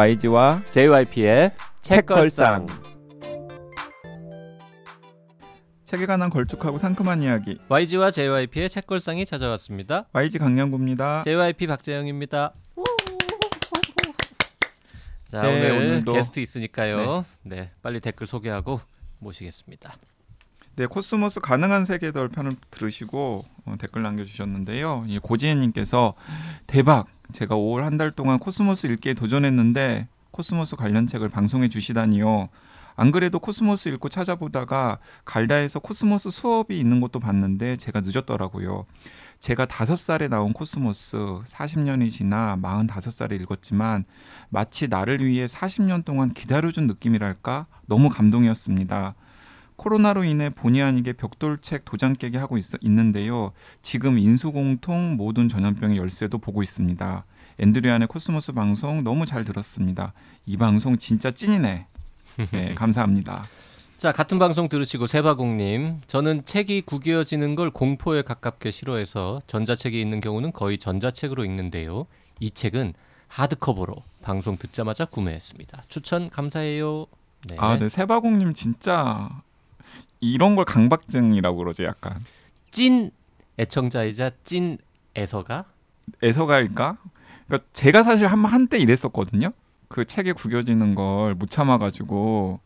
YG와 JYP의 책걸상. 책에 관한 걸쭉하고 상큼한 이야기, YG와 JYP의 책걸상이 찾아왔습니다. YG 강양구입니다. JYP 박재영입니다. 자, 네, 오늘도 게스트 있으니까요. 네, 빨리 댓글 소개하고 모시겠습니다. 네, 코스모스 가능한 세계들 편을 들으시고 댓글 남겨주셨는데요. 고지혜님께서 대박! 제가 5월 한 달 동안 코스모스 읽기에 도전했는데 코스모스 관련 책을 방송해 주시다니요. 안 그래도 코스모스 읽고 찾아보다가 갈다에서 코스모스 수업이 있는 것도 봤는데 제가 늦었더라고요. 제가 5살에 나온 코스모스 40년이 지나 45살에 읽었지만 마치 나를 위해 40년 동안 기다려준 느낌이랄까 너무 감동이었습니다. 코로나로 인해 본의 아니게 벽돌책 도장 깨기 하고 있는데요. 지금 인수공통 모든 전염병의 열쇠도 보고 있습니다. 앤드류안의 코스모스 방송 너무 잘 들었습니다. 이 방송 진짜 찐이네. 네, 감사합니다. 자, 같은 방송 들으시고 세바공님, 저는 책이 구겨지는 걸 공포에 가깝게 싫어해서 전자책이 있는 경우는 거의 전자책으로 읽는데요. 이 책은 하드커버로 방송 듣자마자 구매했습니다. 추천 감사해요. 네. 아, 네, 세바공님 진짜 이런 걸 강박증이라고 그러죠, 약간. 찐 애청자이자 찐 애서가? 애서가일까? 그러니까 제가 사실 한때 이랬었거든요. 그 책에 구겨지는 걸 못 참아가지고.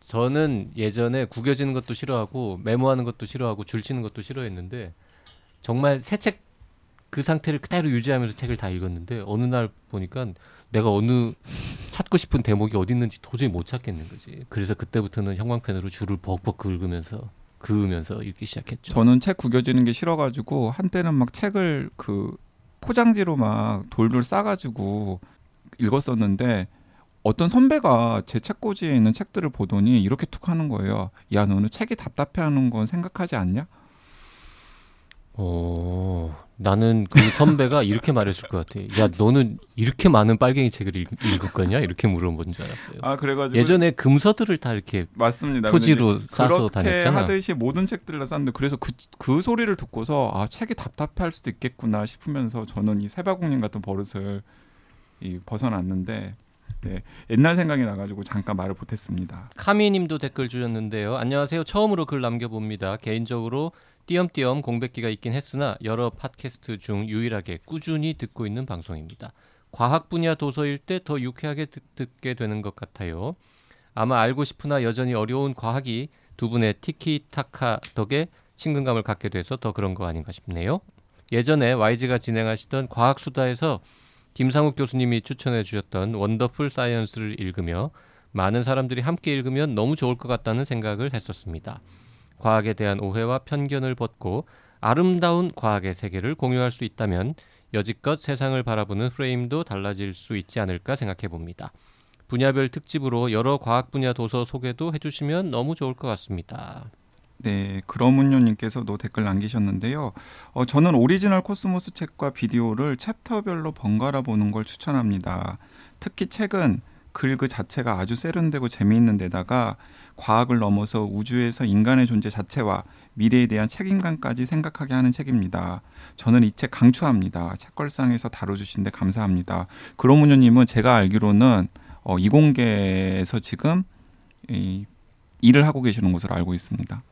저는 예전에 구겨지는 것도 싫어하고 메모하는 것도 싫어하고 줄치는 것도 싫어했는데 정말 새 책 그 상태를 그대로 유지하면서 책을 다 읽었는데 어느 날 보니까 내가 어느 찾고 싶은 대목이 어디 있는지 도저히 못 찾겠는 거지. 그래서 그때부터는 형광펜으로 줄을 벅벅 그으면서 읽기 시작했죠. 저는 책 구겨지는 게 싫어가지고 한때는 막 책을 그 포장지로 막 돌돌 싸가지고 읽었었는데 어떤 선배가 제 책꽂이에 있는 책들을 보더니 이렇게 툭 하는 거예요. 야, 너는 책이 답답해하는 건 생각하지 않냐? 나는 그 선배가 이렇게 말했을 것 같아. 야, 너는 이렇게 많은 빨갱이 책을 읽을 거냐? 이렇게 물어본 줄 알았어요. 아, 그래가지고 예전에 금서들을 다 이렇게 맞습니다. 토지로 싸서 다녔잖아. 그렇게 하듯이 모든 책들을 쌌는데 그래서 그 소리를 듣고서 아, 책이 답답할 수도 있겠구나 싶으면서 저는 이 세바공님 같은 버릇을 벗어났는데. 네, 옛날 생각이 나가지고 잠깐 말을 못했습니다. 카미님도 댓글 주셨는데요. 안녕하세요. 처음으로 글 남겨봅니다. 개인적으로 띄엄띄엄 공백기가 있긴 했으나 여러 팟캐스트 중 유일하게 꾸준히 듣고 있는 방송입니다. 과학 분야 도서일 때 더 유쾌하게 듣게 되는 것 같아요. 아마 알고 싶으나 여전히 어려운 과학이 두 분의 티키타카 덕에 친근감을 갖게 돼서 더 그런 거 아닌가 싶네요. 예전에 YG가 진행하시던 과학수다에서 김상욱 교수님이 추천해 주셨던 원더풀 사이언스를 읽으며 많은 사람들이 함께 읽으면 너무 좋을 것 같다는 생각을 했었습니다. 과학에 대한 오해와 편견을 벗고 아름다운 과학의 세계를 공유할 수 있다면 여지껏 세상을 바라보는 프레임도 달라질 수 있지 않을까 생각해 봅니다. 분야별 특집으로 여러 과학 분야 도서 소개도 해주시면 너무 좋을 것 같습니다. 네, 그러문요님께서도 댓글 남기셨는데요. 저는 오리지널 코스모스 책과 비디오를 챕터별로 번갈아 보는 걸 추천합니다. 특히 책은 글 그 자체가 아주 세련되고 재미있는 데다가 과학을 넘어서 우주에서 인간의 존재 자체와 미래에 대한 책임감까지 생각하게 하는 책입니다. 저는 이 책 강추합니다. 책걸상에서 다뤄주신 데 감사합니다. 그러문요님은 제가 알기로는 이공계에서 지금 일을 하고 계시는 것으로 알고 있습니다.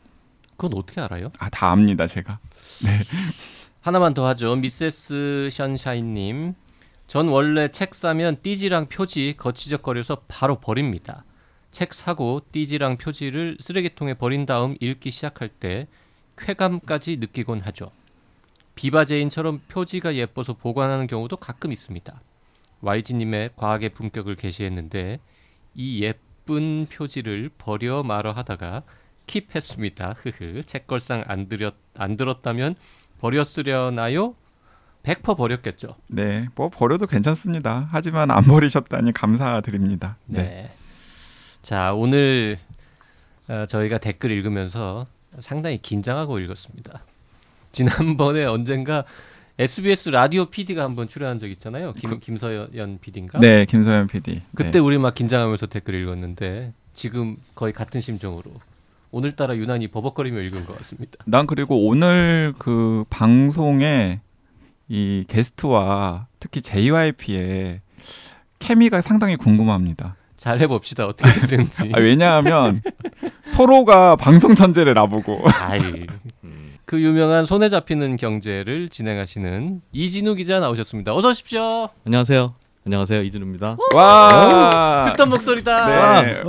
그건 어떻게 알아요? 아, 다 압니다, 제가. 네. 하나만 더 하죠. 미세스 션샤인님. 전 원래 책 사면 띠지랑 표지 거치적거려서 바로 버립니다. 책 사고 띠지랑 표지를 쓰레기통에 버린 다음 읽기 시작할 때 쾌감까지 느끼곤 하죠. 비바제인처럼 표지가 예뻐서 보관하는 경우도 가끔 있습니다. YG님의 과학의 품격을 게시했는데 이 예쁜 표지를 버려 말어 하다가 킵했습니다. 흐흐. 책걸상 안 들었다면 버렸으려나요? 100% 버렸겠죠. 네, 뭐 버려도 괜찮습니다. 하지만 안 버리셨다니 감사드립니다. 네. 네. 자, 오늘 저희가 댓글 읽으면서 상당히 긴장하고 읽었습니다. 지난번에 언젠가 SBS 라디오 PD가 한번 출연한 적 있잖아요. 김소연 PD인가? 네, 김소연 PD. 그때 네. 우리 막 긴장하면서 댓글 읽었는데 지금 거의 같은 심정으로. 오늘따라 유난히 버벅거리며 읽은 것 같습니다. 난 그리고 오늘 그 방송에 이 게스트와 특히 JYP의 케미가 상당히 궁금합니다. 잘 해봅시다. 어떻게 되는지. 아, 왜냐하면 서로가 방송 천재를 나보고. 아이, 그 유명한 손에 잡히는 경제를 진행하시는 이진우 기자 나오셨습니다. 어서 오십시오. 안녕하세요. 안녕하세요. 이진우입니다. 와, 듣던 목소리다. 네.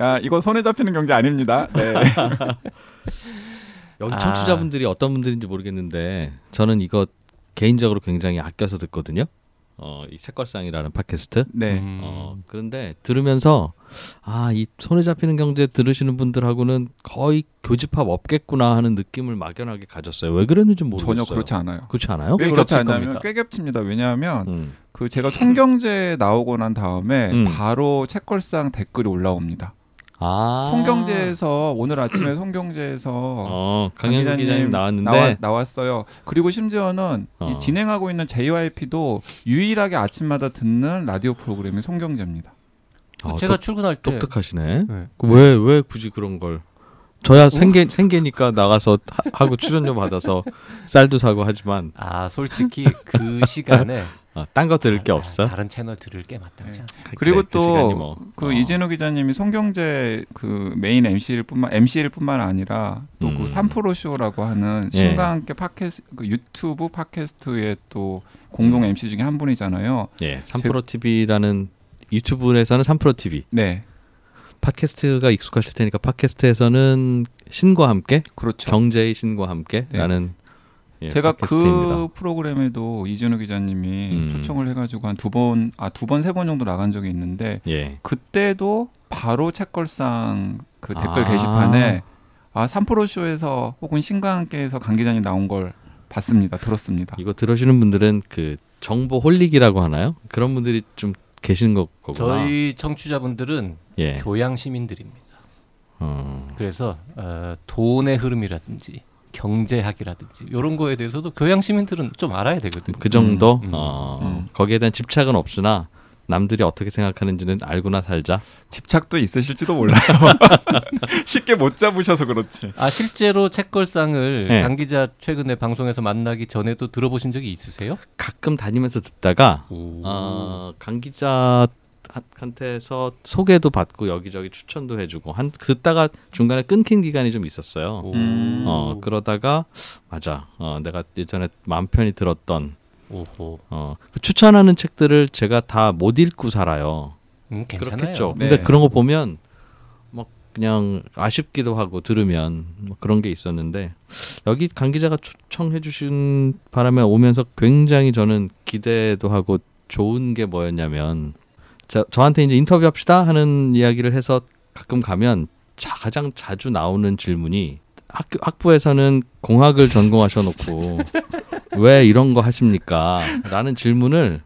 야, 이거 손에 잡히는 경제 아닙니다. 네. 여기 청취자분들이 어떤 분들인지 모르겠는데 저는 이거 개인적으로 굉장히 아껴서 듣거든요. 이 책걸상이라는 팟캐스트. 네. 그런데 들으면서 이 손에 잡히는 경제 들으시는 분들하고는 거의 교집합 없겠구나 하는 느낌을 막연하게 가졌어요. 왜 그랬는지 모르겠어요. 전혀 그렇지 않아요. 그렇지 않아요? 왜 그렇지 않냐면 꽤 겹칩니다. 왜냐하면 그 제가 손경제 나오고 난 다음에 바로 책걸상 댓글이 올라옵니다. 아. 손경제에서 오늘 아침에 손경제에서 강양구 기자님 나왔는데 나왔어요. 그리고 심지어는 이 진행하고 있는 JYP도 유일하게 아침마다 듣는 라디오 프로그램이 손경제입니다. 제가 출근할 때 독특하시네. 네. 왜 굳이 그런 걸? 저야 생계니까 나가서 하고 출연료 받아서 쌀도 사고 하지만 솔직히 그 시간에. 딴 거 들을 게 없어? 다른 채널 들을 게 마땅치 않습니다. 네. 그리고 또 그 이진우 기자님이 송경제 그 메인 MC일 뿐만 아니라 또 그 삼프로쇼라고 하는 신과 함께 팟캐스트 그 유튜브 팟캐스트의 또 공동 MC 중에 한 분이잖아요. 예. 삼프로TV라는 유튜브에서는 삼프로TV. 네. 팟캐스트가 익숙하실 테니까 팟캐스트에서는 신과 함께 그렇죠. 경제의 신과 함께라는 네. 예, 제가 팟캐스트입니다. 그 프로그램에도 이준우 기자님이 초청을 해가지고 한 두 번 세 번 정도 나간 적이 있는데 예. 그때도 바로 책걸상 그 댓글 게시판에 삼프로쇼에서 혹은 신과 함께에서 강 기자님 나온 걸 봤습니다. 들었습니다. 이거 들으시는 분들은 그 정보 홀릭이라고 하나요? 그런 분들이 좀 계신 거구나. 저희 청취자분들은 예. 교양 시민들입니다. 그래서 돈의 흐름이라든지 경제학이라든지 이런 거에 대해서도 교양 시민들은 좀 알아야 되거든요. 그 정도? 거기에 대한 집착은 없으나 남들이 어떻게 생각하는지는 알고나 살자. 집착도 있으실지도 몰라요. 쉽게 못 잡으셔서 그렇지. 실제로 책걸상을 네. 강 기자 최근에 방송에서 만나기 전에도 들어보신 적이 있으세요? 가끔 다니면서 듣다가 강 기자 한테서 소개도 받고 여기저기 추천도 해주고 듣다가 중간에 끊긴 기간이 좀 있었어요. 그러다가 내가 예전에 마음 편히 들었던 그 추천하는 책들을 제가 다 못 읽고 살아요. 괜찮아요. 그렇겠죠. 네. 근데 그런 거 보면 막 그냥 아쉽기도 하고 들으면 그런 게 있었는데 여기 강 기자가 초청해 주신 바람에 오면서 굉장히 저는 기대도 하고 좋은 게 뭐였냐면 저한테 이제 인터뷰합시다 하는 이야기를 해서 가끔 가면 가장 자주 나오는 질문이 학부에서는 공학을 전공하셔놓고 왜 이런 거 하십니까? 라는 질문을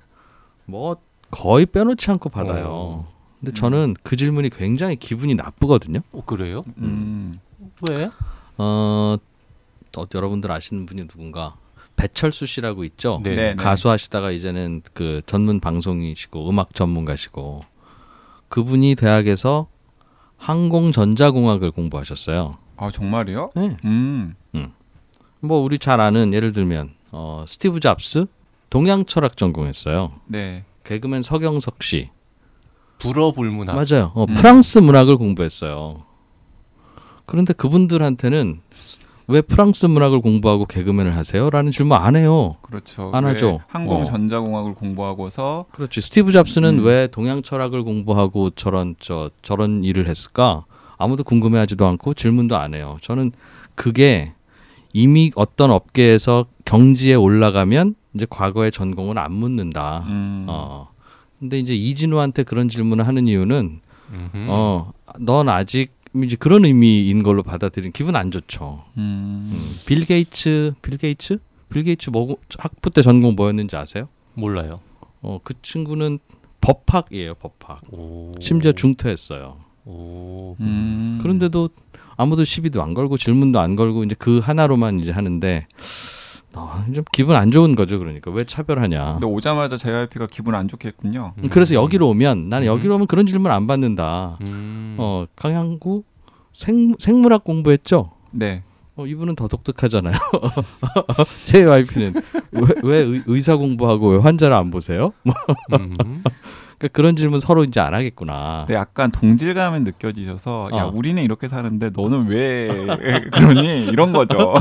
뭐 거의 빼놓지 않고 받아요. 근데 저는 그 질문이 굉장히 기분이 나쁘거든요. 그래요? 왜? 여러분들 아시는 분이 누군가? 배철수 씨라고 있죠. 네네. 가수 하시다가 이제는 그 전문 방송이시고 음악 전문가시고 그분이 대학에서 항공전자공학을 공부하셨어요. 아 정말요? 네. 뭐 우리 잘 아는 예를 들면 스티브 잡스 동양철학 전공했어요. 네. 개그맨 서경석 씨 불어불문학 맞아요. 프랑스 문학을 공부했어요. 그런데 그분들한테는 왜 프랑스 문학을 공부하고 개그맨을 하세요? 라는 질문 안 해요. 그렇죠. 안 하죠. 항공전자공학을 공부하고서. 그렇지. 스티브 잡스는 왜 동양철학을 공부하고 저런 일을 했을까? 아무도 궁금해하지도 않고 질문도 안 해요. 저는 그게 이미 어떤 업계에서 경지에 올라가면 이제 과거의 전공은 안 묻는다. 근데 이제 이진우한테 그런 질문을 하는 이유는 넌 아직 이제 그런 의미인 걸로 받아들이는 기분 안 좋죠. 빌 게이츠 뭐 학부 때 전공 뭐였는지 아세요? 몰라요. 그 친구는 법학이에요, 법학. 오. 심지어 중퇴했어요. 오. 그런데도 아무도 시비도 안 걸고 질문도 안 걸고 이제 그 하나로만 이제 하는데 좀 기분 안 좋은 거죠. 그러니까 왜 차별하냐. 근데 오자마자 JYP가 기분 안 좋겠군요. 그래서 여기로 오면 나는 여기로 오면 그런 질문 안 받는다. 강양구 생물학 공부했죠? 네. 이분은 더 독특하잖아요. JYP는 왜 의사 공부하고 왜 환자를 안 보세요? 그러니까 그런 질문 서로 이제 안 하겠구나. 네, 약간 동질감이 느껴지셔서 야 우리는 이렇게 사는데 너는 왜 그러니 이런 거죠.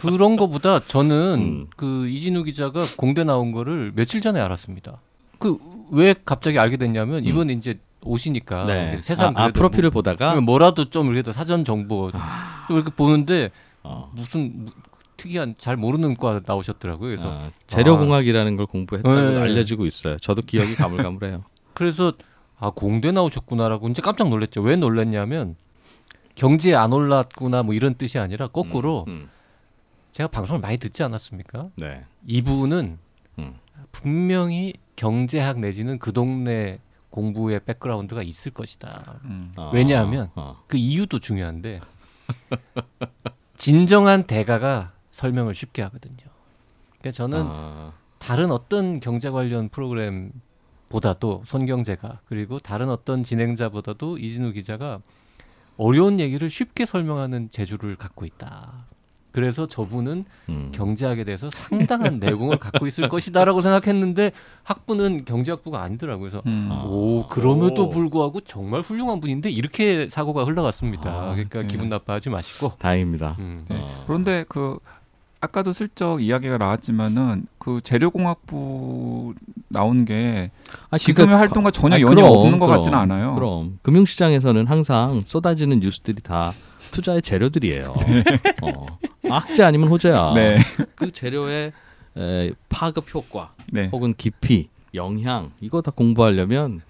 그런 거보다 저는 그 이진우 기자가 공대 나온 거를 며칠 전에 알았습니다. 그 왜 갑자기 알게 됐냐면 이번에 이제 오시니까 네. 세상 프로필을 보다가 뭐라도 좀 그래도 사전 정보 좀 이렇게 보는데 무슨 특이한 잘 모르는 과 나오셨더라고요. 그래서 재료공학이라는 걸 공부했다고 네. 알려지고 있어요. 저도 기억이 가물가물해요. 그래서 아 공대 나오셨구나라고 이제 깜짝 놀랐죠. 왜 놀랐냐면 경제에 안 올랐구나 뭐 이런 뜻이 아니라 거꾸로 제가 방송을 많이 듣지 않았습니까? 네. 이분은 분명히 경제학 내지는 그 동네 공부의 백그라운드가 있을 것이다. 왜냐하면 그 이유도 중요한데 진정한 대가가 설명을 쉽게 하거든요. 그러니까 저는 다른 어떤 경제 관련 프로그램보다도 손경제가 그리고 다른 어떤 진행자보다도 이진우 기자가 어려운 얘기를 쉽게 설명하는 재주를 갖고 있다. 그래서 저분은 경제학에 대해서 상당한 내공을 갖고 있을 것이다라고 생각했는데 학부는 경제학부가 아니더라고요. 그래서 오 그럼에도 불구하고 정말 훌륭한 분인데 이렇게 사고가 흘러갔습니다. 그러니까 네. 기분 나빠하지 마시고 다행입니다. 네. 그런데 그 아까도 슬쩍 이야기가 나왔지만은 그 재료공학부 나온 게 지금의 그러니까, 활동과 전혀 연이 없는 것 같지는 않아요. 그럼 금융시장에서는 항상 쏟아지는 뉴스들이 다 투자의 재료들이에요. 네. 악재 아니면 호재야. 네. 그 재료의 파급 효과 네. 혹은 깊이, 영향 이거 다 공부하려면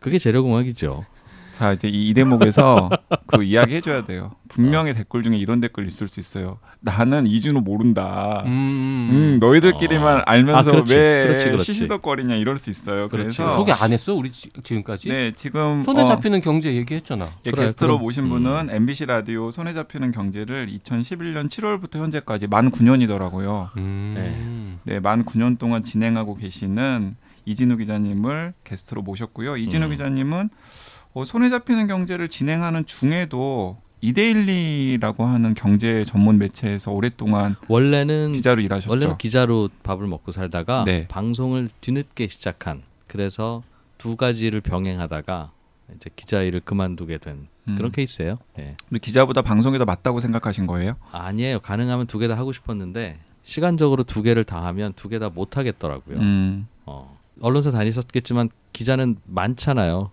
그게 재료공학이죠. 자 이제 이 대목에서 그 이야기 해줘야 돼요. 분명히 댓글 중에 이런 댓글 있을 수 있어요. 나는 이준호 모른다. 너희들끼리만 알면서 그렇지, 왜 그렇지. 시시덕거리냐 이럴 수 있어요. 그렇지. 그래서 소개 안 했어 우리 지금까지? 네 지금 손에 잡히는 경제 얘기했잖아. 예, 그래, 게스트로 모신 분은 MBC 라디오 손에 잡히는 경제를 2011년 7월부터 현재까지 만 9년이더라고요. 네, 만 9년 동안 진행하고 계시는 이진우 기자님을 게스트로 모셨고요. 이진우 기자님은 손에 잡히는 경제를 진행하는 중에도 이데일리라고 하는 경제 전문 매체에서 오랫동안 원래는 기자로 일하셨죠. 원래는 기자로 밥을 먹고 살다가 네. 방송을 뒤늦게 시작한 그래서 두 가지를 병행하다가 이제 기자 일을 그만두게 된 그런 케이스예요. 네. 근데 기자보다 방송이 더 맞다고 생각하신 거예요? 아니에요. 가능하면 두 개 다 하고 싶었는데 시간적으로 두 개를 다 하면 두 개 다 못 하겠더라고요. 언론사 다니셨겠지만 기자는 많잖아요.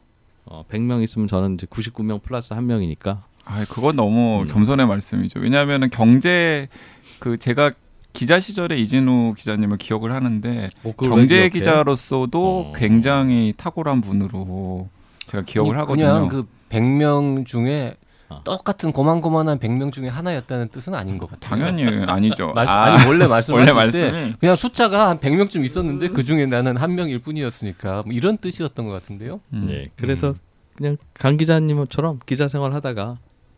100명 있으면 저는 이제 99명 플러스 1명이니까. 아, 그건 너무 겸손의 말씀이죠. 왜냐하면은 경제 그 제가 기자 시절에 이진우 기자님을 기억을 하는데 경제 기자로서도 굉장히 탁월한 분으로 제가 기억을 하거든요. 그냥 그 100명 중에 똑같은 고만고만한 100명 중에 하나였다는 뜻은 아닌 것 같아요. 당연히 아니죠. 아니 원래 말씀하실 때 그냥 숫자가 한 100명쯤 있었는데 그중에 나는 한 명일 뿐이었으니까 뭐 이런 뜻이었던 것 같은데요. 네, 그래서 그냥 강 기자님처럼 기자 생활하다가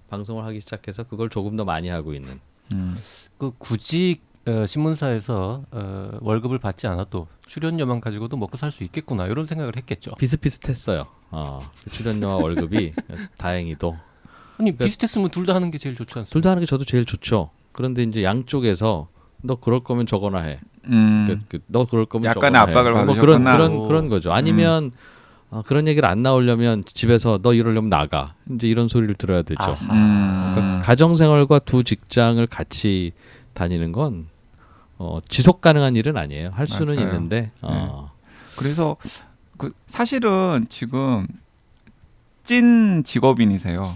방송을 하기 시작해서 그걸 조금 더 많이 하고 있는. 그 굳이 신문사에서 월급을 받지 않아도 출연료만 가지고도 먹고 살 수 있겠구나 이런 생각을 했겠죠. 비슷비슷했어요. 출연료와 월급이 다행히도. 아니 비슷했으면 둘 다 하는 게 제일 좋지 않습니까? 둘 다 하는 게 저도 제일 좋죠. 그런데 이제 양쪽에서 너 그럴 거면 저거나 해. 너 그럴 거면 약간의 저거나 압박을 받으셨구나. 뭐 그런 거죠. 아니면 그런 얘기를 안 나오려면 집에서 너 이러려면 나가. 이제 이런 소리를 들어야 되죠. 그러니까 가정생활과 두 직장을 같이 다니는 건 지속 가능한 일은 아니에요. 할 수는 맞아요. 있는데. 네. 그래서 그 사실은 지금 찐 직업인이세요.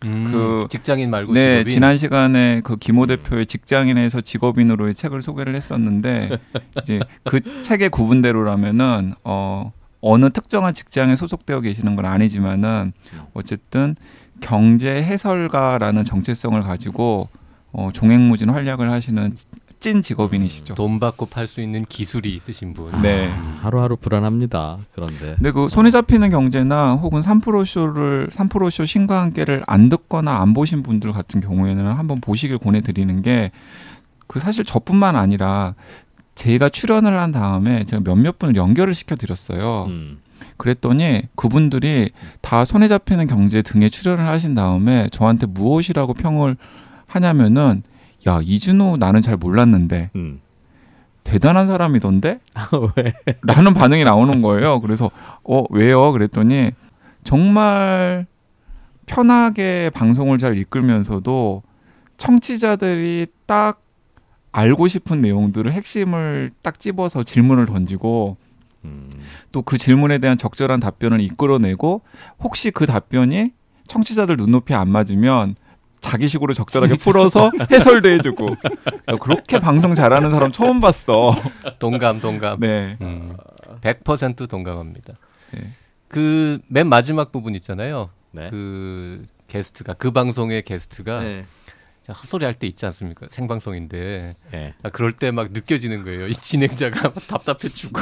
그 직장인 말고 네, 직업인. 지난 시간에 그 김호 대표의 직장인에서 직업인으로의 책을 소개를 했었는데 이제 그 책의 구분대로라면은 어느 특정한 직장에 소속되어 계시는 건 아니지만은 어쨌든 경제 해설가라는 정체성을 가지고 종횡무진 활약을 하시는 찐 직업인이시죠. 돈 받고 팔 수 있는 기술이 있으신 분. 네. 하루하루 불안합니다. 그런데. 근데 그 손에 잡히는 경제나 혹은 삼프로쇼 신과 함께를 안 듣거나 안 보신 분들 같은 경우에는 한번 보시길 권해드리는 게 그 사실 저뿐만 아니라 제가 출연을 한 다음에 제가 몇몇 분을 연결을 시켜드렸어요. 그랬더니 그분들이 다 손에 잡히는 경제 등에 출연을 하신 다음에 저한테 무엇이라고 평을 하냐면은 야 이준호 나는 잘 몰랐는데 대단한 사람이던데? 아, 왜? 라는 반응이 나오는 거예요. 그래서 왜요? 그랬더니 정말 편하게 방송을 잘 이끌면서도 청취자들이 딱 알고 싶은 내용들을 핵심을 딱 집어서 질문을 던지고 또 그 질문에 대한 적절한 답변을 이끌어내고 혹시 그 답변이 청취자들 눈높이에 안 맞으면 자기식으로 적절하게 풀어서 해설도 해주고 그렇게 방송 잘하는 사람 처음 봤어. 동감. 네, 100% 동감합니다. 네. 그 맨 마지막 부분 있잖아요. 네. 그 게스트가 그 방송의 게스트가 네. 헛소리 할 때 있지 않습니까? 생방송인데 네. 아, 그럴 때 막 느껴지는 거예요. 이 진행자가 답답해 죽고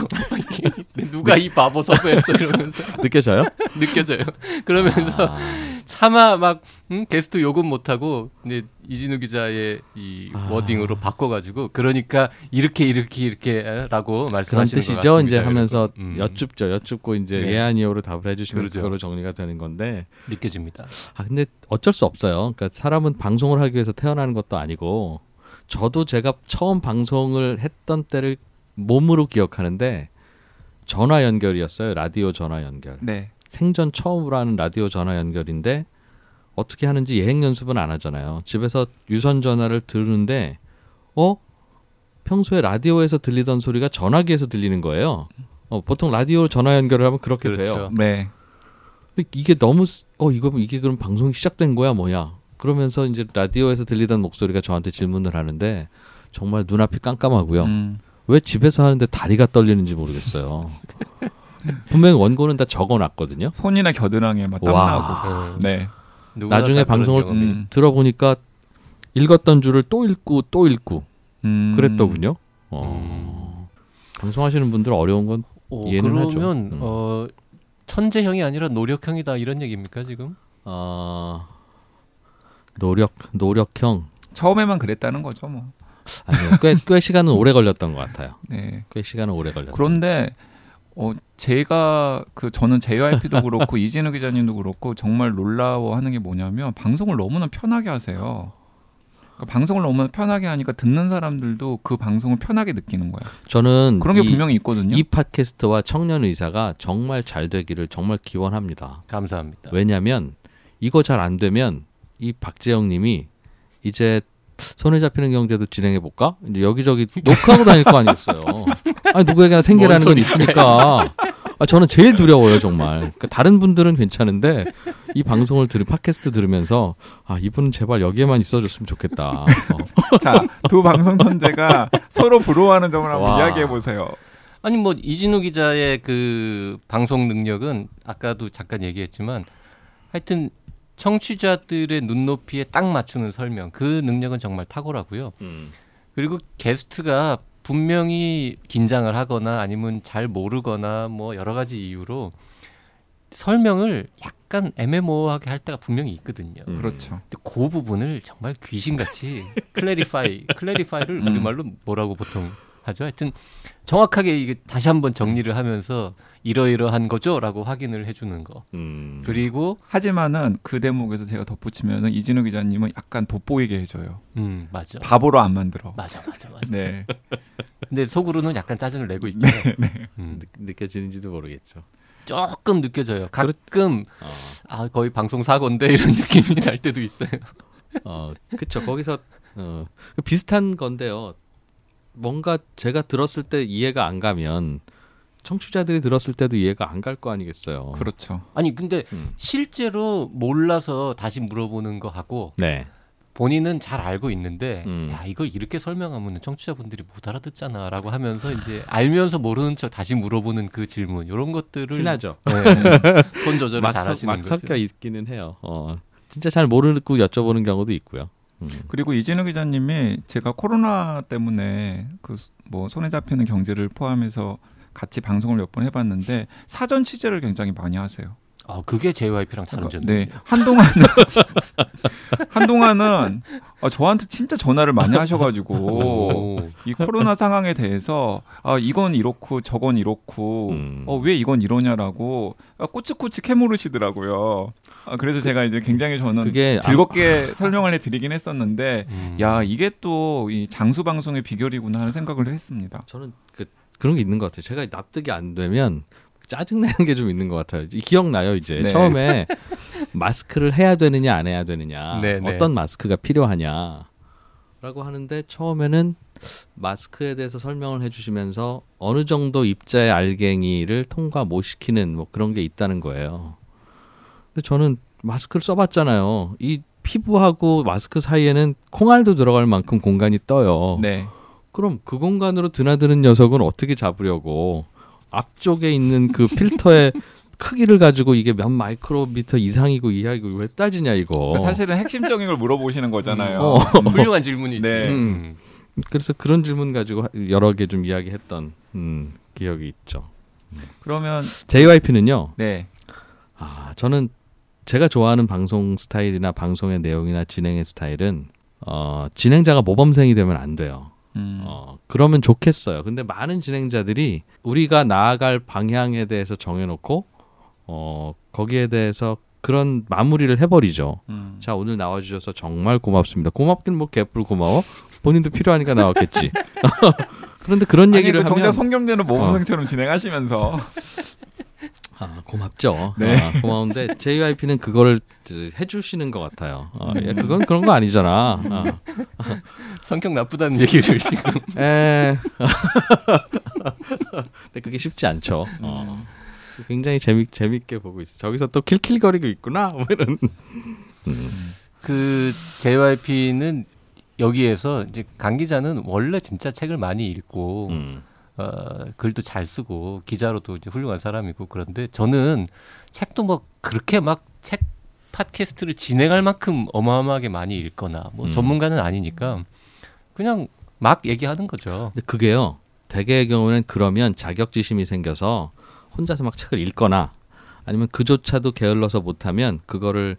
누가 이 바보 섭외했어 이러면서 느껴져요. 그러면서 차마 막 게스트 요금 못하고 이진우 기자의 이 워딩으로 바꿔가지고 그러니까 이렇게 라고 말씀하시는 것 같습니다. 이제 하면서 여쭙고 이제 네. 예아니오로 답을 해주시면 그렇죠. 그걸로 정리가 되는 건데 느껴집니다. 아 근데 어쩔 수 없어요. 그러니까 사람은 방송을 하기 위해서 태어나는 것도 아니고 저도 제가 처음 방송을 했던 때를 몸으로 기억하는데 전화 연결이었어요. 라디오 전화 연결. 네. 생전 처음으로 하는 라디오 전화 연결인데 어떻게 하는지 예행 연습은 안 하잖아요. 집에서 유선 전화를 들으는데 평소에 라디오에서 들리던 소리가 전화기에서 들리는 거예요. 보통 라디오 전화 연결을 하면 그렇게 그렇죠. 돼요. 네. 근데 이게 너무 이게 그럼 방송이 시작된 거야 뭐야? 그러면서 이제 라디오에서 들리던 목소리가 저한테 질문을 하는데 정말 눈앞이 깜깜하고요. 왜 집에서 하는데 다리가 떨리는지 모르겠어요. 분명히 원고는 다 적어놨거든요. 손이나 겨드랑이에 막 땀나고. 네. 나중에 방송을 들어보니까 읽었던 줄을 또 읽고 그랬더군요. 방송하시는 분들 어려운 건 이해는 하죠. 그러면 천재형이 아니라 노력형이다 이런 얘기입니까 지금? 노력형. 처음에만 그랬다는 거죠 뭐. 아니요. 꽤 시간은 오래 걸렸던 것 같아요. 네. 그런데 제가 저는 JYP도 그렇고 이진우 기자님도 그렇고 정말 놀라워하는 게 뭐냐면 방송을 너무나 편하게 하세요. 그러니까 방송을 너무나 편하게 하니까 듣는 사람들도 그 방송을 편하게 느끼는 거예요. 저는 그런 게 분명히 있거든요. 이 팟캐스트와 청년 의사가 정말 잘 되기를 정말 기원합니다. 감사합니다. 왜냐하면 이거 잘 안 되면 이 박재영님이 이제 손에 잡히는 경제도 진행해볼까? 이제 여기저기 녹화하고 다닐 거 아니겠어요. 아니, 누구에게나 생계라는 건 있으니까. 아, 저는 제일 두려워요, 정말. 그러니까 다른 분들은 괜찮은데 이 방송을 팟캐스트 들으면서 이분은 제발 여기에만 있어줬으면 좋겠다. 자, 두 방송 천재가 서로 부러워하는 점을 한번 이야기해보세요. 아니, 이진우 기자의 그 방송 능력은 아까도 잠깐 얘기했지만 하여튼 청취자들의 눈높이에 딱 맞추는 설명, 그 능력은 정말 탁월하고요. 그리고 게스트가 분명히 긴장을 하거나 아니면 잘 모르거나 뭐 여러 가지 이유로 설명을 약간 애매모호하게 할 때가 분명히 있거든요. 그렇죠. 근데 그 부분을 정말 귀신같이 클래리파이를 우리말로 뭐라고 보통 하죠. 하여튼 정확하게 이게 다시 한번 정리를 하면서 이러이러한 거죠라고 확인을 해주는 거. 그리고 하지만은 그 대목에서 제가 덧붙이면은 이진우 기자님은 약간 돋보이게 해줘요. 맞아. 바보로 안 만들어. 맞아. 네. 근데 속으로는 약간 짜증을 내고 있죠. 네. 느껴지는지도 모르겠죠. 조금 느껴져요. 가끔 거의 방송 사고인데 이런 느낌이 날 때도 있어요. 그렇죠. 거기서 비슷한 건데요. 뭔가 제가 들었을 때 이해가 안 가면 청취자들이 들었을 때도 이해가 안 갈 거 아니겠어요. 그렇죠. 아니 근데 실제로 몰라서 다시 물어보는 거 하고 네. 본인은 잘 알고 있는데 이걸 이렇게 설명하면 청취자분들이 못 알아듣잖아 라고 하면서 이제 알면서 모르는 척 다시 물어보는 그 질문 이런 것들을 친하죠. 네. 손 조절을 잘 하시는 거죠. 막 섞여 있기는 해요. 진짜 잘 모르고 여쭤보는 경우도 있고요. 그리고 이진우 기자님이 제가 코로나 때문에 손에 잡히는 경제를 포함해서 같이 방송을 몇 번 해봤는데 사전 취재를 굉장히 많이 하세요. 아, 그게 JYP랑 다른 점이에요. 네. 한동안은 저한테 진짜 전화를 많이 하셔가지고 이 코로나 상황에 대해서 아 이건 이렇고 저건 이렇고 왜 이건 이러냐라고 꼬치꼬치 캐물으시더라고요. 아, 그래서 제가 이제 굉장히 저는 즐겁게 설명을 해드리긴 했었는데 야 이게 또 이 장수 방송의 비결이구나 하는 생각을 했습니다. 저는 그런 게 있는 것 같아요. 제가 납득이 안 되면 짜증나는 게 좀 있는 것 같아요. 기억나요 이제 네. 처음에 마스크를 해야 되느냐 안 해야 되느냐 네, 어떤 네. 마스크가 필요하냐라고 하는데 처음에는 마스크에 대해서 설명을 해주시면서 어느 정도 입자의 알갱이를 통과 못 시키는 뭐 그런 게 있다는 거예요. 근데 저는 마스크를 써봤잖아요. 이 피부하고 마스크 사이에는 콩알도 들어갈 만큼 공간이 떠요. 네. 그럼 그 공간으로 드나드는 녀석은 어떻게 잡으려고 앞쪽에 있는 그 필터의 크기를 가지고 이게 몇 마이크로미터 이상이고 이하이고 왜 따지냐 이거. 사실은 핵심적인 걸 물어보시는 거잖아요. 훌륭한 질문이지. 네. 그래서 그런 질문 가지고 여러 개 좀 이야기했던 기억이 있죠. 그러면 JYP는요. 네. 아 저는 제가 좋아하는 방송 스타일이나 방송의 내용이나 진행의 스타일은 진행자가 모범생이 되면 안 돼요. 그러면 좋겠어요. 근데 많은 진행자들이 우리가 나아갈 방향에 대해서 정해놓고 거기에 대해서 그런 마무리를 해버리죠. 자 오늘 나와주셔서 정말 고맙습니다. 고맙긴 뭐 개뿔 고마워. 본인도 필요하니까 나왔겠지. 그런데 그런 얘기를 하면 정작 성경대는 모범생처럼 진행하시면서 아, 고맙죠. 네. 아, 고마운데 JYP는 그거를 해주시는 것 같아요. 야, 그건 그런 거 아니잖아. 성격 나쁘다는 얘기를 지금. 근데 그게 쉽지 않죠. 굉장히 재밌게 보고 있어. 저기서 또 킬킬거리고 있구나. 뭐 이런. 그 JYP는 여기에서 이제 강 기자는 원래 진짜 책을 많이 읽고. 글도 잘 쓰고 기자로도 이제 훌륭한 사람이고 그런데 저는 책도 뭐 그렇게 막 책 팟캐스트를 진행할 만큼 어마어마하게 많이 읽거나 뭐 전문가는 아니니까 그냥 막 얘기하는 거죠. 근데 그게요. 대개의 경우는 그러면 자격지심이 생겨서 혼자서 막 책을 읽거나 아니면 그조차도 게을러서 못하면 그거를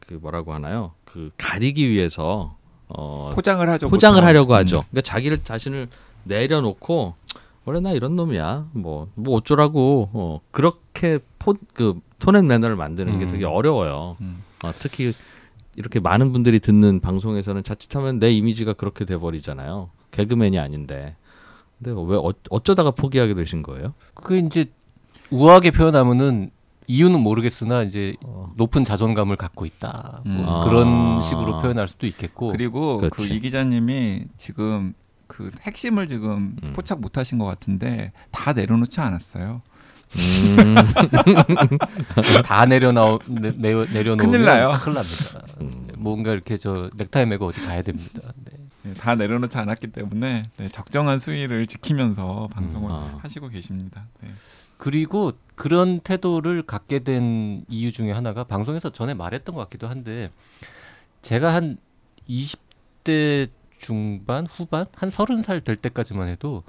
그 뭐라고 하나요? 그 가리기 위해서 포장을 하려고 하죠. 그러니까 자기를 자신을 내려놓고 원래 나 이런 놈이야. 뭐 어쩌라고. 그렇게 그 톤앤매너를 만드는 게 되게 어려워요. 특히 이렇게 많은 분들이 듣는 방송에서는 자칫하면 내 이미지가 그렇게 돼버리잖아요. 개그맨이 아닌데. 근데 왜 어쩌다가 포기하게 되신 거예요? 그게 이제 우아하게 표현하면은 이유는 모르겠으나 이제 높은 자존감을 갖고 있다. 뭐 그런 식으로 표현할 수도 있겠고. 그리고 그 이 기자님이 지금 그 핵심을 지금 포착 못하신 것 같은데 다 내려놓지 않았어요. 다 내려놓으면 큰일 나요. 큰일 납니다. 뭔가 이렇게 저 넥타이 메고 어디 가야 됩니다. 네. 다 내려놓지 않았기 때문에 네, 적정한 수위를 지키면서 방송을 하시고 계십니다. 네. 그리고 그런 태도를 갖게 된 이유 중에 하나가 방송에서 전에 말했던 것 같기도 한데 제가 한 20대 중반, 후반, 한 30살 될 때까지만 해도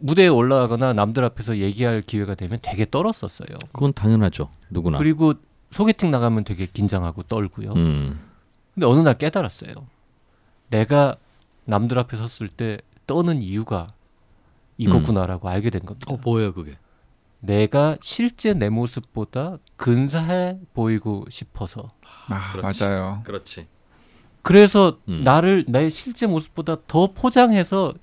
무대에 올라가거나 남들 앞에서 얘기할 기회가 되면 되게 떨었었어요. 그건 당연하죠. 누구나. 그리고 소개팅 나가면 되게 긴장하고 떨고요. 근데 어느 날 깨달았어요. 내가 남들 앞에 섰을 때 떠는 이유가 이거구나라고 알게 된 겁니다. 뭐예요 그게? 내가 실제 내 모습보다 근사해 보이고 싶어서. 아, 그렇지. 맞아요. 그렇지. 그래서 나를 내 실제 모습보다 더 포장해서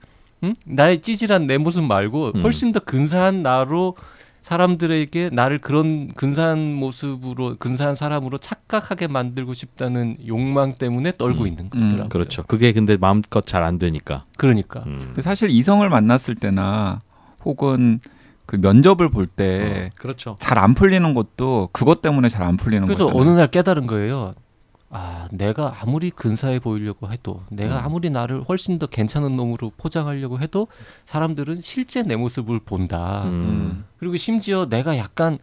나의 찌질한 내 모습 말고 훨씬 더 근사한 나로 사람들에게 나를 그런 근사한 모습으로 근사한 사람으로 착각하게 만들고 싶다는 욕망 때문에 떨고 있는 거더라고요. 그렇죠. 그게 근데 마음껏 잘 안 되니까. 그러니까. 사실 이성을 만났을 때나 혹은 그 면접을 볼 때 그렇죠. 잘 안 풀리는 것도 그것 때문에 잘 안 풀리는 거죠. 그래서 거잖아요. 어느 날 깨달은 거예요. 아, 내가 아무리 근사해 보이려고 해도 내가 아무리 나를 훨씬 더 괜찮은 놈으로 포장하려고 해도 사람들은 실제 내 모습을 본다. 그리고 심지어 내가 약간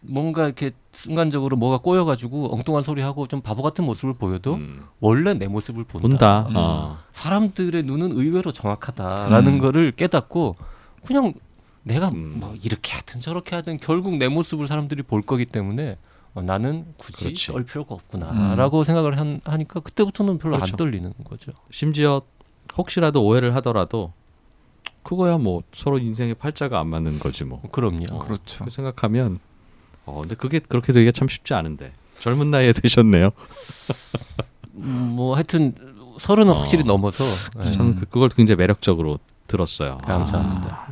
뭔가 이렇게 순간적으로 뭐가 꼬여가지고 엉뚱한 소리하고 좀 바보 같은 모습을 보여도 원래 내 모습을 본다. 사람들의 눈은 의외로 정확하다라는 거를 깨닫고 그냥 내가 뭐 이렇게 하든 저렇게 하든 결국 내 모습을 사람들이 볼 거기 때문에 나는 굳이 떨 필요가 없구나라고 생각을 하니까 그때부터는 별로 안 떨리는 거죠. 심지어 혹시라도 오해를 하더라도 그거야 뭐 서로 인생의 팔자가 안 맞는 거지 뭐. 그럼요. 그렇죠. 생각하면 근데 그게 그렇게 되기가 참 쉽지 않은데 젊은 나이에 되셨네요. 뭐 하여튼 서른은 확실히 넘어서 저는 그걸 굉장히 매력적으로 들었어요. 감사합니다.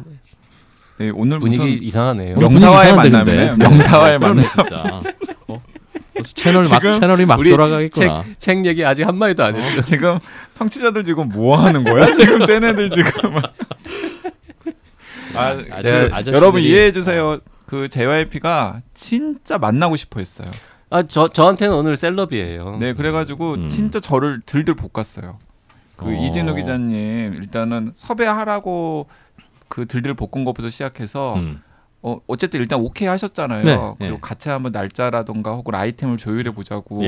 네, 오늘 분위기 이상하네요. 명사와의 만남이네. 명사와의 만남 진짜. 채널이 막 돌아가겠구나. 책 얘기 아직 한 마디도 안 했어요. 지금 청취자들 지금 뭐 하는 거야? 지금 쟤네들 지금. 여러분 이해해 주세요. 그 JYP가 진짜 만나고 싶어 했어요. 저한테는 오늘 셀럽이에요. 네, 그래가지고 진짜 저를 들들 볶았어요. 그 이진우 기자님 일단은 섭외하라고 그 들들 볶은 것부터 시작해서 어쨌든 일단 오케이 하셨잖아요. 네, 그리고 예. 같이 한번 날짜라던가 혹은 아이템을 조율해 보자고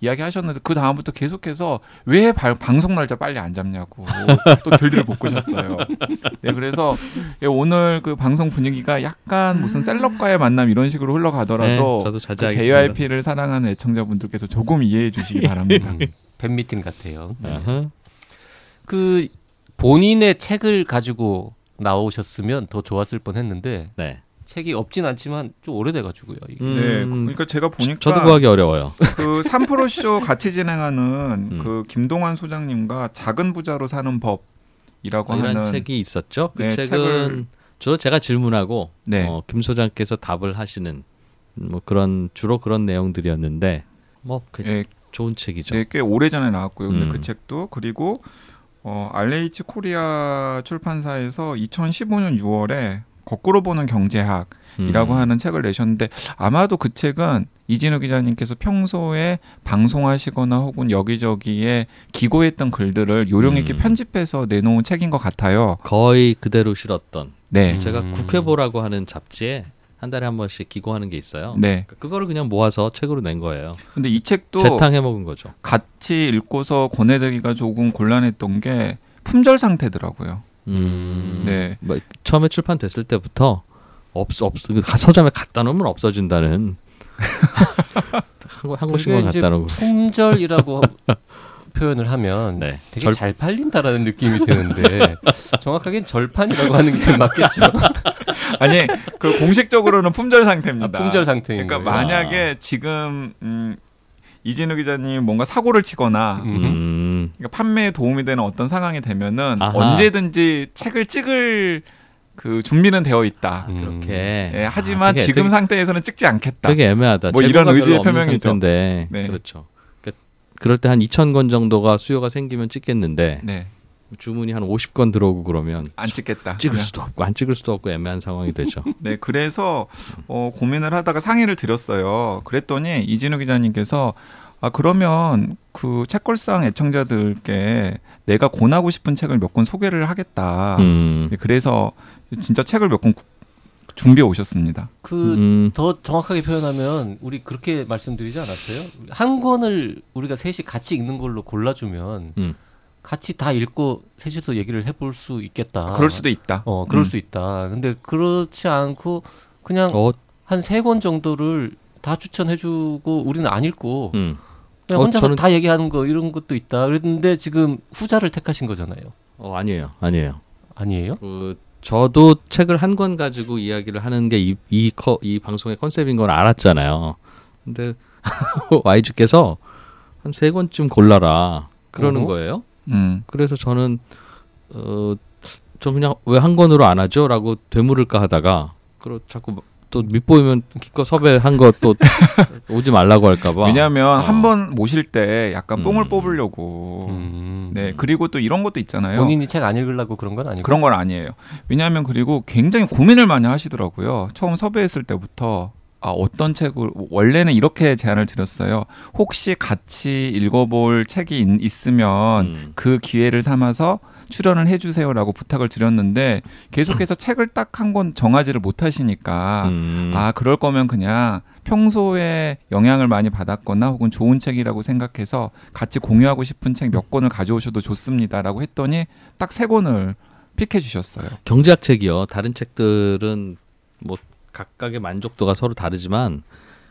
이야기 하셨는데 그 다음부터 계속해서 왜 방송 날짜 빨리 안 잡냐고 또 들들 볶으셨어요. 네, 그래서 오늘 그 방송 분위기가 약간 무슨 셀럽과의 만남 이런 식으로 흘러가더라도 네, 저도 자제하겠습니다. JYP를 사랑하는 애청자분들께서 조금 이해해 주시기 바랍니다. 팬미팅 같아요. 네. 그 본인의 책을 가지고 나오셨으면 더 좋았을 뻔했는데 네. 책이 없진 않지만 좀 오래돼가지고요. 네, 그러니까 제가 보니까 저도 구하기 어려워요. 그 삼프로쇼 같이 진행하는 그 김동완 소장님과 작은 부자로 사는 법이라고 하는 책이 있었죠. 그 네, 책은 주로 제가 질문하고 네. 김 소장께서 답을 하시는 뭐 그런 주로 그런 내용들이었는데 뭐 네. 좋은 책이죠. 네, 꽤 오래전에 나왔고요. 근데 그 책도 그리고 RH 코리아 출판사에서 2015년 6월에 거꾸로 보는 경제학이라고 하는 책을 내셨는데 아마도 그 책은 이진우 기자님께서 평소에 방송하시거나 혹은 여기저기에 기고했던 글들을 요령 있게 편집해서 내놓은 책인 것 같아요. 거의 그대로 실었던. 네. 제가 국회보라고 하는 잡지에 한 달에 한 번씩 기고하는 게 있어요. 네. 그거를 그냥 모아서 책으로 낸 거예요. 근데 이 책도 재탕해 먹은 거죠. 같이 읽고서 권해드리기가 조금 곤란했던 게 품절 상태더라고요. 네. 뭐, 처음에 출판됐을 때부터 서점에 갖다 놓으면 없어진다는 한 곳씩만 갖다 놓고 품절이라고 표현을 하면 네. 되게 잘 팔린다라는 느낌이 드는데 정확하게는 절판이라고 하는 게 맞겠죠. 아니 그 공식적으로는 품절 상태입니다. 품절 상태인 그러니까 거예요. 만약에 지금 이진우 기자님 뭔가 사고를 치거나 그러니까 판매에 도움이 되는 어떤 상황이 되면은 아하. 언제든지 책을 찍을 그 준비는 되어 있다. 그렇게. 네, 하지만 그게, 지금 상태에서는 찍지 않겠다. 되게 애매하다. 뭐 이런 의지의 표명이죠. 네. 그렇죠. 그럴 때 한 2,000권 정도가 수요가 생기면 찍겠는데 네. 주문이 한 50권 들어오고 그러면 안 찍겠다. 찍을 수도 없고 안 찍을 수도 없고 애매한 상황이 되죠. 네, 그래서 고민을 하다가 상의를 드렸어요. 그랬더니 이진우 기자님께서 그러면 그 책걸상 애청자들께 내가 권하고 싶은 책을 몇 권 소개를 하겠다. 네, 그래서 진짜 책을 몇 권 준비해 오셨습니다. 그 더 정확하게 표현하면 우리 그렇게 말씀드리지 않았어요? 한 권을 우리가 셋이 같이 읽는 걸로 골라주면 같이 다 읽고 셋이서 얘기를 해볼 수 있겠다. 그럴 수도 있다. 그럴 수 있다. 근데 그렇지 않고 그냥 한 세 권 정도를 다 추천해주고 우리는 안 읽고 그냥 혼자서 다 얘기하는 거 이런 것도 있다. 그런데 지금 후자를 택하신 거잖아요. 아니에요? 그 저도 책을 한 권 가지고 이야기를 하는 게 이 방송의 컨셉인 건 알았잖아요. 근데 YG께서 한 세 권쯤 골라라 그러는 거예요. 그래서 저는 좀 그냥 왜 한 권으로 안 하죠? 라고 되물을까 하다가 자꾸 또 밑보이면 기껏 섭외한 거 또 오지 말라고 할까 봐. 왜냐하면 한 번 모실 때 약간 뽕을 뽑으려고. 네, 그리고 또 이런 것도 있잖아요. 본인이 책 안 읽으려고 그런 건 아니고. 그런 건 아니에요. 왜냐하면 그리고 굉장히 고민을 많이 하시더라고요. 처음 섭외했을 때부터 어떤 책을 원래는 이렇게 제안을 드렸어요. 혹시 같이 읽어볼 책이 있으면 그 기회를 삼아서 출연을 해주세요라고 부탁을 드렸는데 계속해서 책을 딱 한 권 정하지를 못하시니까 그럴 거면 그냥 평소에 영향을 많이 받았거나 혹은 좋은 책이라고 생각해서 같이 공유하고 싶은 책 몇 권을 가져오셔도 좋습니다라고 했더니 딱 세 권을 픽해 주셨어요. 경제학 책이요. 다른 책들은 뭐 각각의 만족도가 서로 다르지만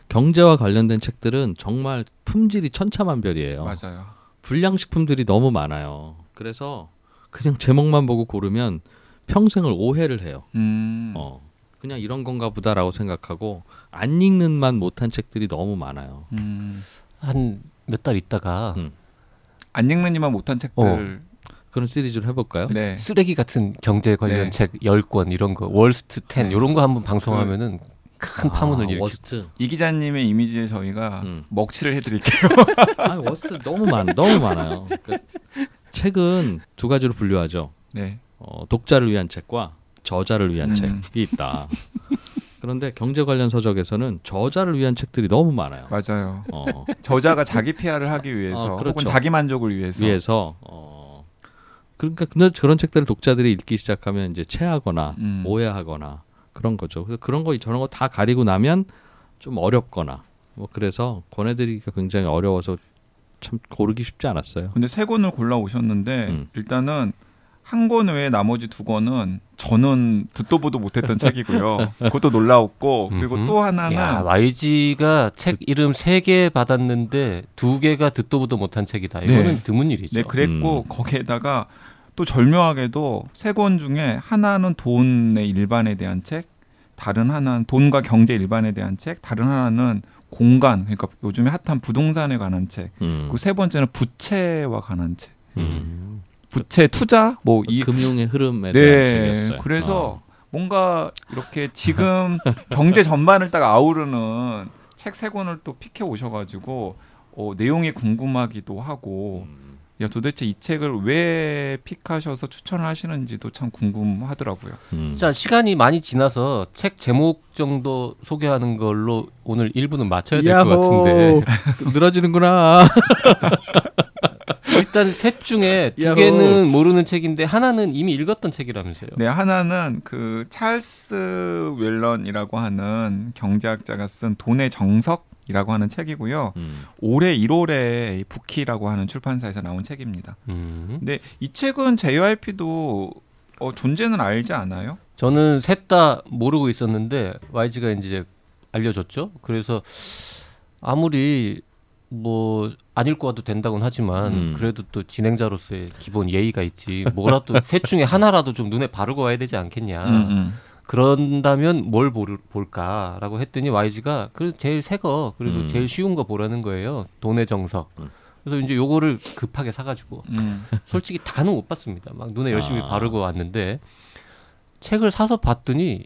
경제와 관련된 책들은 정말 품질이 천차만별이에요. 맞아요. 불량식품들이 너무 많아요. 그래서 그냥 제목만 보고 고르면 평생을 오해를 해요. 그냥 이런 건가 보다라고 생각하고 안 읽는 만 못한 책들이 너무 많아요. 한 몇 달 있다가 안 읽는 이만 못한 책들 그런 시리즈를 해볼까요? 네. 쓰레기 같은 경제 관련 책 10권 이런 거 월스트 10 이런 거 한번 방송하면은 큰 파문을 일으키고. 이 기자님의 이미지에 저희가 먹칠을 해드릴게요. 아니, 워스트 너무 많아요. 그러니까 책은 두 가지로 분류하죠. 네. 독자를 위한 책과 저자를 위한 책이 있다. 그런데 경제 관련 서적에서는 저자를 위한 책들이 너무 많아요. 맞아요. 저자가 자기 PR을 하기 위해서 그렇죠. 혹은 자기 만족을 위해서 그러니까 그런 책들을 독자들이 읽기 시작하면 이제 체하거나 오해하거나 그런 거죠. 그래서 그런 거 저런 거 다 가리고 나면 좀 어렵거나 뭐 그래서 권해드리기가 굉장히 어려워서 참 고르기 쉽지 않았어요. 근데 세 권을 골라 오셨는데 일단은 한 권 외에 나머지 두 권은 저는 듣도 보도 못했던 책이고요. 그것도 놀라웠고 그리고 또 하나는 야, YG가 책 이름 3개 받았는데 2개가 듣도 보도 못한 책이다. 이거는 드문 일이죠. 네, 그랬고 거기에다가 또 절묘하게도 세 권 중에 하나는 돈의 일반에 대한 책, 다른 하나는 돈과 경제 일반에 대한 책, 다른 하나는 공간, 그러니까 요즘에 핫한 부동산에 관한 책, 그리고 세 번째는 부채와 관한 책. 부채 투자 뭐 이 금융의 흐름에 대한 책이었어요. 그래서 뭔가 이렇게 지금 경제 전반을 딱 아우르는 책 세 권을 또 픽해 오셔가지고 내용이 궁금하기도 하고 야 도대체 이 책을 왜 픽하셔서 추천을 하시는지도 참 궁금하더라고요. 자 시간이 많이 지나서 책 제목 정도 소개하는 걸로 오늘 1부는 마쳐야 될 것 같은데 늘어지는구나. 일단 셋 중에 두 개는 모르는 책인데 하나는 이미 읽었던 책이라면서요. 네, 하나는 그 찰스 웰런이라고 하는 경제학자가 쓴 돈의 정석이라고 하는 책이고요. 올해 1월에 부키라고 하는 출판사에서 나온 책입니다. 근데 이 책은 JYP도 존재는 알지 않아요? 저는 셋 다 모르고 있었는데 YG가 이제 알려줬죠. 그래서 아무리 뭐 안 읽고 와도 된다고는 하지만 그래도 또 진행자로서의 기본 예의가 있지 뭐라도 셋 중에 하나라도 좀 눈에 바르고 와야 되지 않겠냐 그런다면 뭘 볼까라고 했더니 YG가 그래도 제일 새 거 그래도 제일 쉬운 거 보라는 거예요. 돈의 정석. 그래서 이제 요거를 급하게 사가지고 솔직히 다는 못 봤습니다. 막 눈에 열심히 바르고 왔는데 책을 사서 봤더니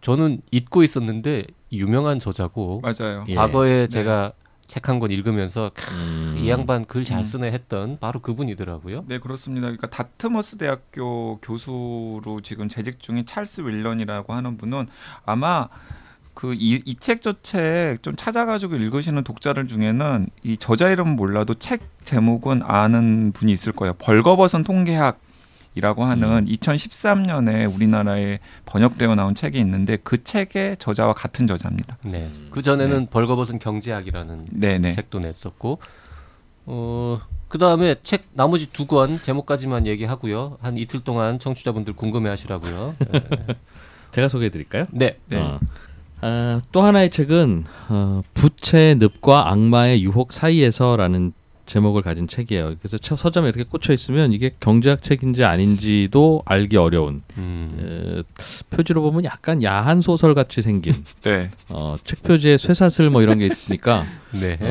저는 잊고 있었는데 유명한 저자고 맞아요. 과거에 제가 책 한 권 읽으면서 이 양반 글 잘 쓰네 했던 바로 그분이더라고요. 네 그렇습니다. 그러니까 다트머스 대학교 교수로 지금 재직 중인 찰스 윌런이라고 하는 분은 아마 그 이 책 저 책 좀 찾아가지고 읽으시는 독자들 중에는 이 저자 이름은 몰라도 책 제목은 아는 분이 있을 거예요. 벌거벗은 통계학이라고 하는 2013년에 우리나라에 번역되어 나온 책이 있는데 그 책의 저자와 같은 저자입니다. 네. 그 전에는 벌거벗은 경제학이라는 책도 냈었고 그다음에 책 나머지 두 권 제목까지만 얘기하고요. 한 이틀 동안 청취자분들 궁금해하시라고요. 제가 소개해드릴까요? 네. 또 하나의 책은 부채의 늪과 악마의 유혹 사이에서라는 제목을 가진 책이에요. 그래서 서점에 이렇게 꽂혀 있으면 이게 경제학 책인지 아닌지도 알기 어려운 표지로 보면 약간 야한 소설 같이 생긴 책 표지에 쇠사슬 뭐 이런 게 있으니까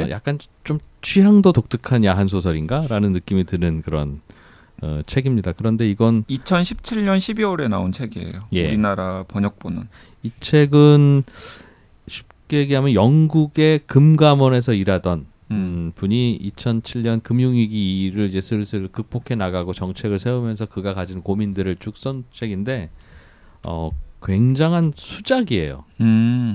약간 좀 취향도 독특한 야한 소설인가라는 느낌이 드는 그런 책입니다. 그런데 이건 2017년 12월에 나온 책이에요. 우리나라 번역본은 이 책은 쉽게 얘기하면 영국의 금감원에서 일하던 분이 2007년 금융위기를 이제 슬슬 극복해 나가고 정책을 세우면서 그가 가진 고민들을 쭉 쓴 책인데 굉장한 수작이에요.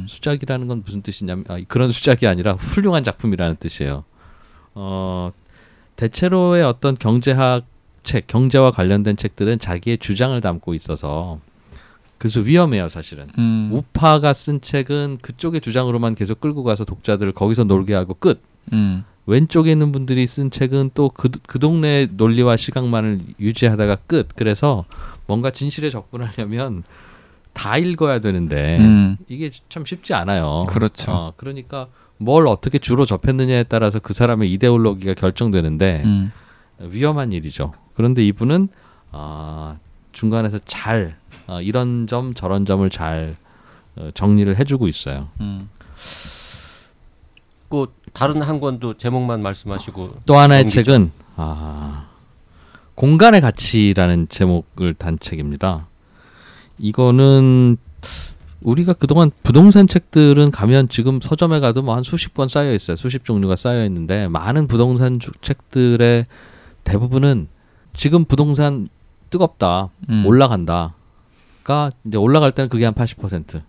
수작이라는 건 무슨 뜻이냐면 그런 수작이 아니라 훌륭한 작품이라는 뜻이에요. 대체로의 어떤 경제학 책, 경제와 관련된 책들은 자기의 주장을 담고 있어서 그래서 위험해요 사실은. 우파가 쓴 책은 그쪽의 주장으로만 계속 끌고 가서 독자들을 거기서 놀게 하고 끝. 왼쪽에 있는 분들이 쓴 책은 또 그 동네의 논리와 시각만을 유지하다가 끝. 그래서 뭔가 진실에 접근하려면 다 읽어야 되는데 이게 참 쉽지 않아요. 그렇죠. 그러니까 뭘 어떻게 주로 접했느냐에 따라서 그 사람의 이데올로기가 결정되는데 위험한 일이죠. 그런데 이분은 중간에서 잘 이런 점 저런 점을 잘 정리를 해주고 있어요. 그 다른 한 권도 제목만 말씀하시고 또 하나의 정기죠. 책은 공간의 가치라는 제목을 단 책입니다. 이거는 우리가 그동안 부동산 책들은 가면 지금 서점에 가도 뭐 한 수십 권 쌓여 있어요. 수십 종류가 쌓여 있는데 많은 부동산 책들의 대부분은 지금 부동산 뜨겁다, 올라간다가 이제 올라갈 때는 그게 한 80%.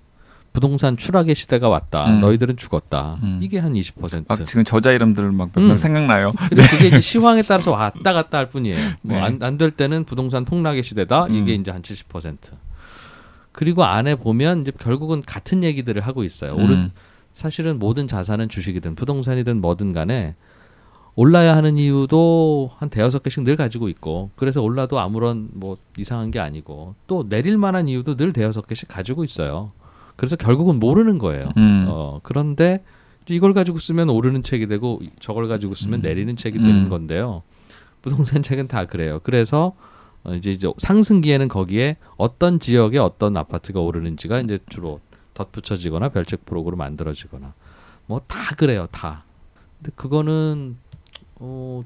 부동산 추락의 시대가 왔다. 너희들은 죽었다. 이게 한 20%. 막 지금 저자 이름들 막 몇몇 생각나요. 네. 그게 이제 시황에 따라서 왔다 갔다 할 뿐이에요. 네. 뭐 안 될 때는 부동산 폭락의 시대다. 이게 이제 한 70%. 그리고 안에 보면 이제 결국은 같은 얘기들을 하고 있어요. 사실은 모든 자산은 주식이든 부동산이든 뭐든 간에 올라야 하는 이유도 한 5-6개씩 늘 가지고 있고, 그래서 올라도 아무런 뭐 이상한 게 아니고, 또 내릴 만한 이유도 늘 5-6개씩 가지고 있어요. 그래서 결국은 모르는 거예요. 그런데 이걸 가지고 쓰면 오르는 책이 되고 저걸 가지고 쓰면 내리는 책이 되는 건데요. 부동산 책은 다 그래요. 그래서 이제 상승기에는 거기에 어떤 지역에 어떤 아파트가 오르는지가 이제 주로 덧붙여지거나 별책 부록으로 만들어지거나 뭐 다 그래요, 다. 근데 그거는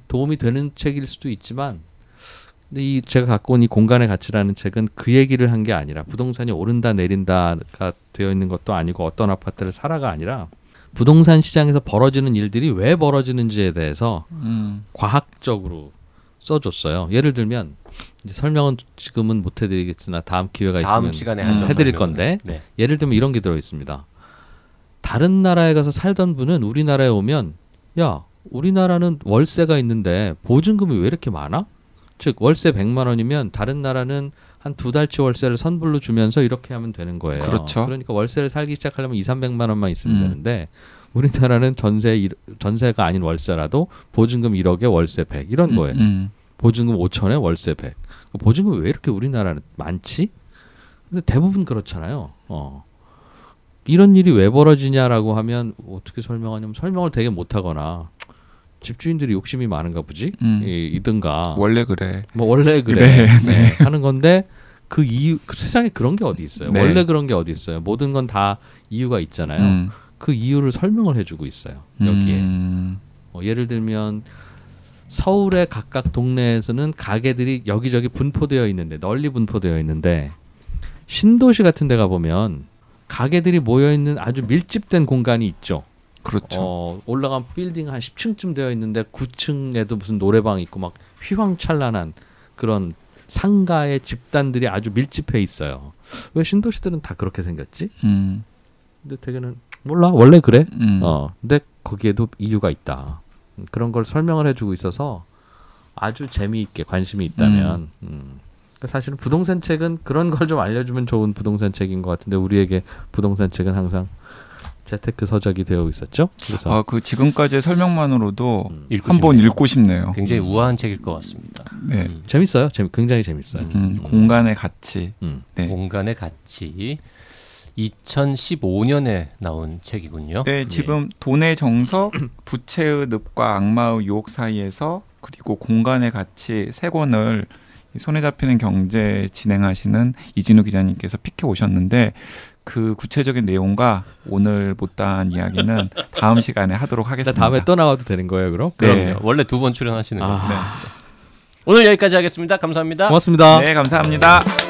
도움이 되는 책일 수도 있지만, 근데 이 제가 갖고 온 이 공간의 가치라는 책은 그 얘기를 한 게 아니라 부동산이 오른다 내린다가 되어 있는 것도 아니고 어떤 아파트를 사라가 아니라 부동산 시장에서 벌어지는 일들이 왜 벌어지는지에 대해서 과학적으로 써줬어요. 예를 들면 이제 설명은 지금은 못 해드리겠으나 다음 기회가 다음 있으면 시간에 해드릴 건데, 네. 예를 들면 이런 게 들어 있습니다. 다른 나라에 가서 살던 분은 우리나라에 오면, 야, 우리나라는 월세가 있는데 보증금이 왜 이렇게 많아? 즉 월세 100만 원이면 다른 나라는 한 2달치 월세를 선불로 주면서 이렇게 하면 되는 거예요. 그렇죠. 그러니까 월세를 살기 시작하려면 200-300만 원만 있으면 되는데, 우리나라는 전세가 아닌 월세라도 보증금 1억에 월세 100 이런 거예요. 보증금 5천에 월세 100. 보증금이 왜 이렇게 우리나라는 많지? 근데 대부분 그렇잖아요. 이런 일이 왜 벌어지냐라고 하면 어떻게 설명하냐면 설명을 되게 못하거나 집주인들이 욕심이 많은가 보지? 이든가. 원래 그래. 뭐 원래 그래. 네. 하는 건데 그 이유, 세상에 그런 게 어디 있어요? 네. 원래 그런 게 어디 있어요? 모든 건 다 이유가 있잖아요. 그 이유를 설명을 해주고 있어요, 여기에. 예를 들면 서울의 각각 동네에서는 가게들이 여기저기 분포되어 있는데, 널리 분포되어 있는데, 신도시 같은 데가 보면 가게들이 모여있는 아주 밀집된 공간이 있죠. 그렇죠. 올라간 빌딩 한 10층쯤 되어 있는데 9층에도 무슨 노래방 있고 막 휘황찬란한 그런 상가의 집단들이 아주 밀집해 있어요. 왜 신도시들은 다 그렇게 생겼지? 근데 대개는 몰라, 원래 그래. 근데 거기에도 이유가 있다. 그런 걸 설명을 해주고 있어서 아주 재미있게 관심이 있다면, 사실은 부동산 책은 그런 걸 좀 알려주면 좋은 부동산 책인 것 같은데, 우리에게 부동산 책은 항상 재테크 서적이 되어 있었죠. 그래서 그 지금까지의 설명만으로도 한번 읽고 싶네요. 굉장히 우아한 책일 것 같습니다. 네, 재밌어요. 굉장히 재밌어요. 공간의 가치. 네. 공간의 가치. 2015년에 나온 책이군요. 네, 지금 돈의 정석, 부채의 늪과 악마의 유혹 사이에서, 그리고 공간의 가치 세 권을 손에 잡히는 경제 진행하시는 이진우 기자님께서 픽해 오셨는데, 그 구체적인 내용과 오늘 못다한 이야기는 다음 시간에 하도록 하겠습니다. 다음에 또 나와도 되는 거예요, 그럼? 네. 그럼요. 원래 2번 출연하시는 거예요. 네. 오늘 여기까지 하겠습니다. 감사합니다. 고맙습니다. 네, 감사합니다.